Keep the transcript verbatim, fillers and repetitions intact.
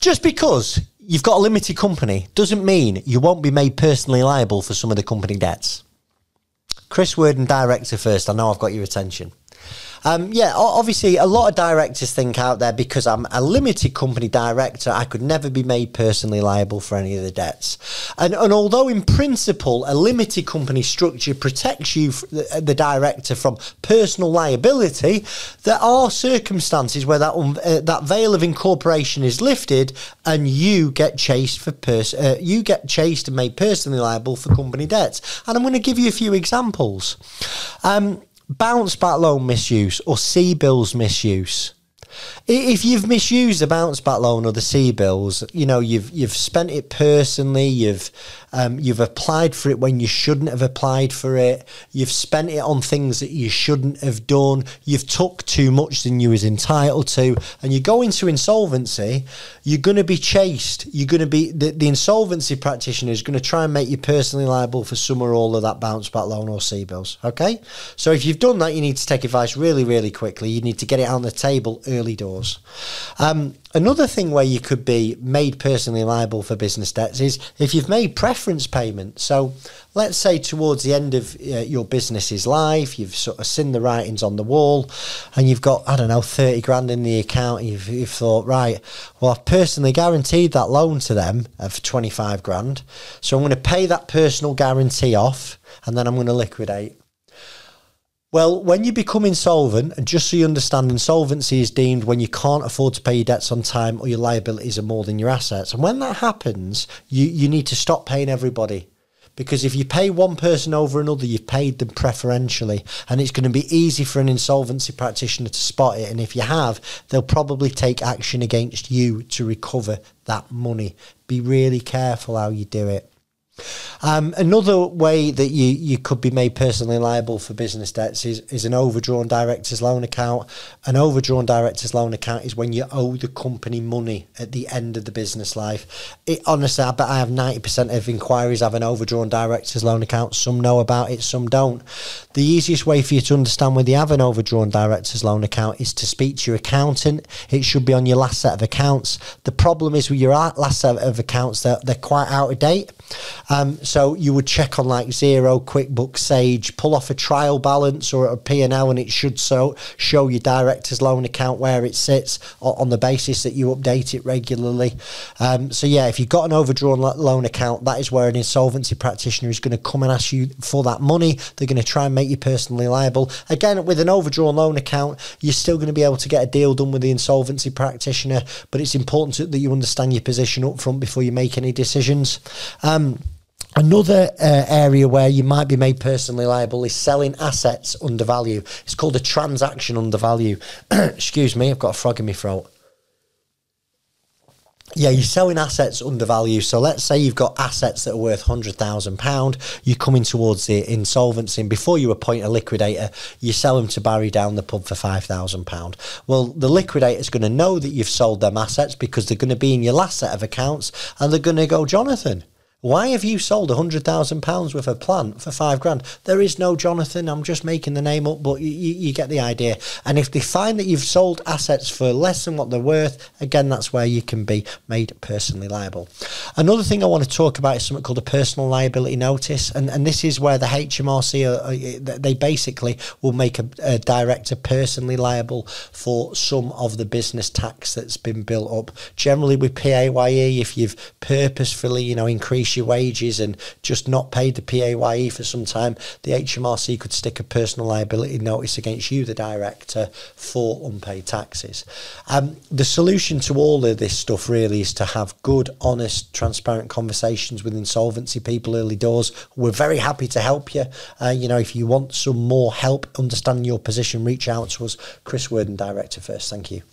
Just because you've got a limited company doesn't mean you won't be made personally liable for some of the company debts. Chris Worden, director first. I know I've got your attention. Um, yeah, obviously a lot of directors think out there, because I'm a limited company director, I could never be made personally liable for any of the debts. And, and although in principle a limited company structure protects you, the, the director, from personal liability, there are circumstances where that uh, that veil of incorporation is lifted and you get chased for pers uh, you get chased and made personally liable for company debts. And I'm going to give you a few examples. Um, Bounce back loan misuse or C bills misuse. If you've misused the bounce back loan or the C bills, you know, you've you've spent it personally, you've um, you've applied for it when you shouldn't have applied for it, you've spent it on things that you shouldn't have done, you've took too much than you was entitled to, and you go into insolvency, you're going to be chased. You're going to be, the, the insolvency practitioner is going to try and make you personally liable for some or all of that bounce back loan or C bills, okay? So if you've done that, you need to take advice really, really quickly. You need to get it on the table early. Early doors. Um, another thing where you could be made personally liable for business debts is if you've made preference payments. So let's say towards the end of uh, your business's life, you've sort of seen the writings on the wall and you've got, I don't know, thirty grand in the account. You've, you've thought, right, well, I've personally guaranteed that loan to them of twenty-five grand. So I'm going to pay that personal guarantee off and then I'm going to liquidate. Well, when you become insolvent, and just so you understand, insolvency is deemed when you can't afford to pay your debts on time or your liabilities are more than your assets. And when that happens, you, you need to stop paying everybody. Because if you pay one person over another, you've paid them preferentially. And it's going to be easy for an insolvency practitioner to spot it. And if you have, they'll probably take action against you to recover that money. Be really careful how you do it. Um, another way that you, you could be made personally liable for business debts is, is an overdrawn director's loan account. An overdrawn director's loan account is when you owe the company money at the end of the business life. It, honestly, I bet I have ninety percent of inquiries have an overdrawn director's loan account. Some know about it, some don't. The easiest way for you to understand whether you have an overdrawn director's loan account is to speak to your accountant. It should be on your last set of accounts. The problem is with your last set of accounts, they're, they're quite out of date. Um, so you would check on like Xero, QuickBooks, Sage, pull off a trial balance or a P and L, and it should so show your director's loan account where it sits on the basis that you update it regularly. Um, so yeah, if you've got an overdrawn loan account, that is where an insolvency practitioner is going to come and ask you for that money. They're going to try and make you personally liable. Again, with an overdrawn loan account, you're still going to be able to get a deal done with the insolvency practitioner, but it's important to, that you understand your position up front before you make any decisions. Um, Another uh, area where you might be made personally liable is selling assets under value. It's called a transaction under value. Excuse me, I've got a frog in my throat. Yeah, you're selling assets under value. So let's say you've got assets that are worth one hundred thousand pounds. You're coming towards the insolvency. And before you appoint a liquidator, you sell them to Barry down the pub for five thousand pounds. Well, the liquidator is going to know that you've sold them assets because they're going to be in your last set of accounts. And they're going to go, Jonathan, why have you sold one hundred thousand pounds worth of plant for five grand? There is no Jonathan. I'm just making the name up, but you, you get the idea. And if they find that you've sold assets for less than what they're worth, again, that's where you can be made personally liable. Another thing I want to talk about is something called a personal liability notice. And, and this is where the H M R C, are, they basically will make a, a director personally liable for some of the business tax that's been built up. Generally with P A Y E, if you've purposefully, you know, increased your wages and just not paid the P A Y E for some time, the H M R C could stick a personal liability notice against you, the director, for unpaid taxes. Um, the solution to all of this stuff really is to have good, honest, transparent conversations with insolvency people early doors. We're very happy to help you. Uh, you know, if you want some more help understanding your position, reach out to us. Chris Worden, director first. Thank you.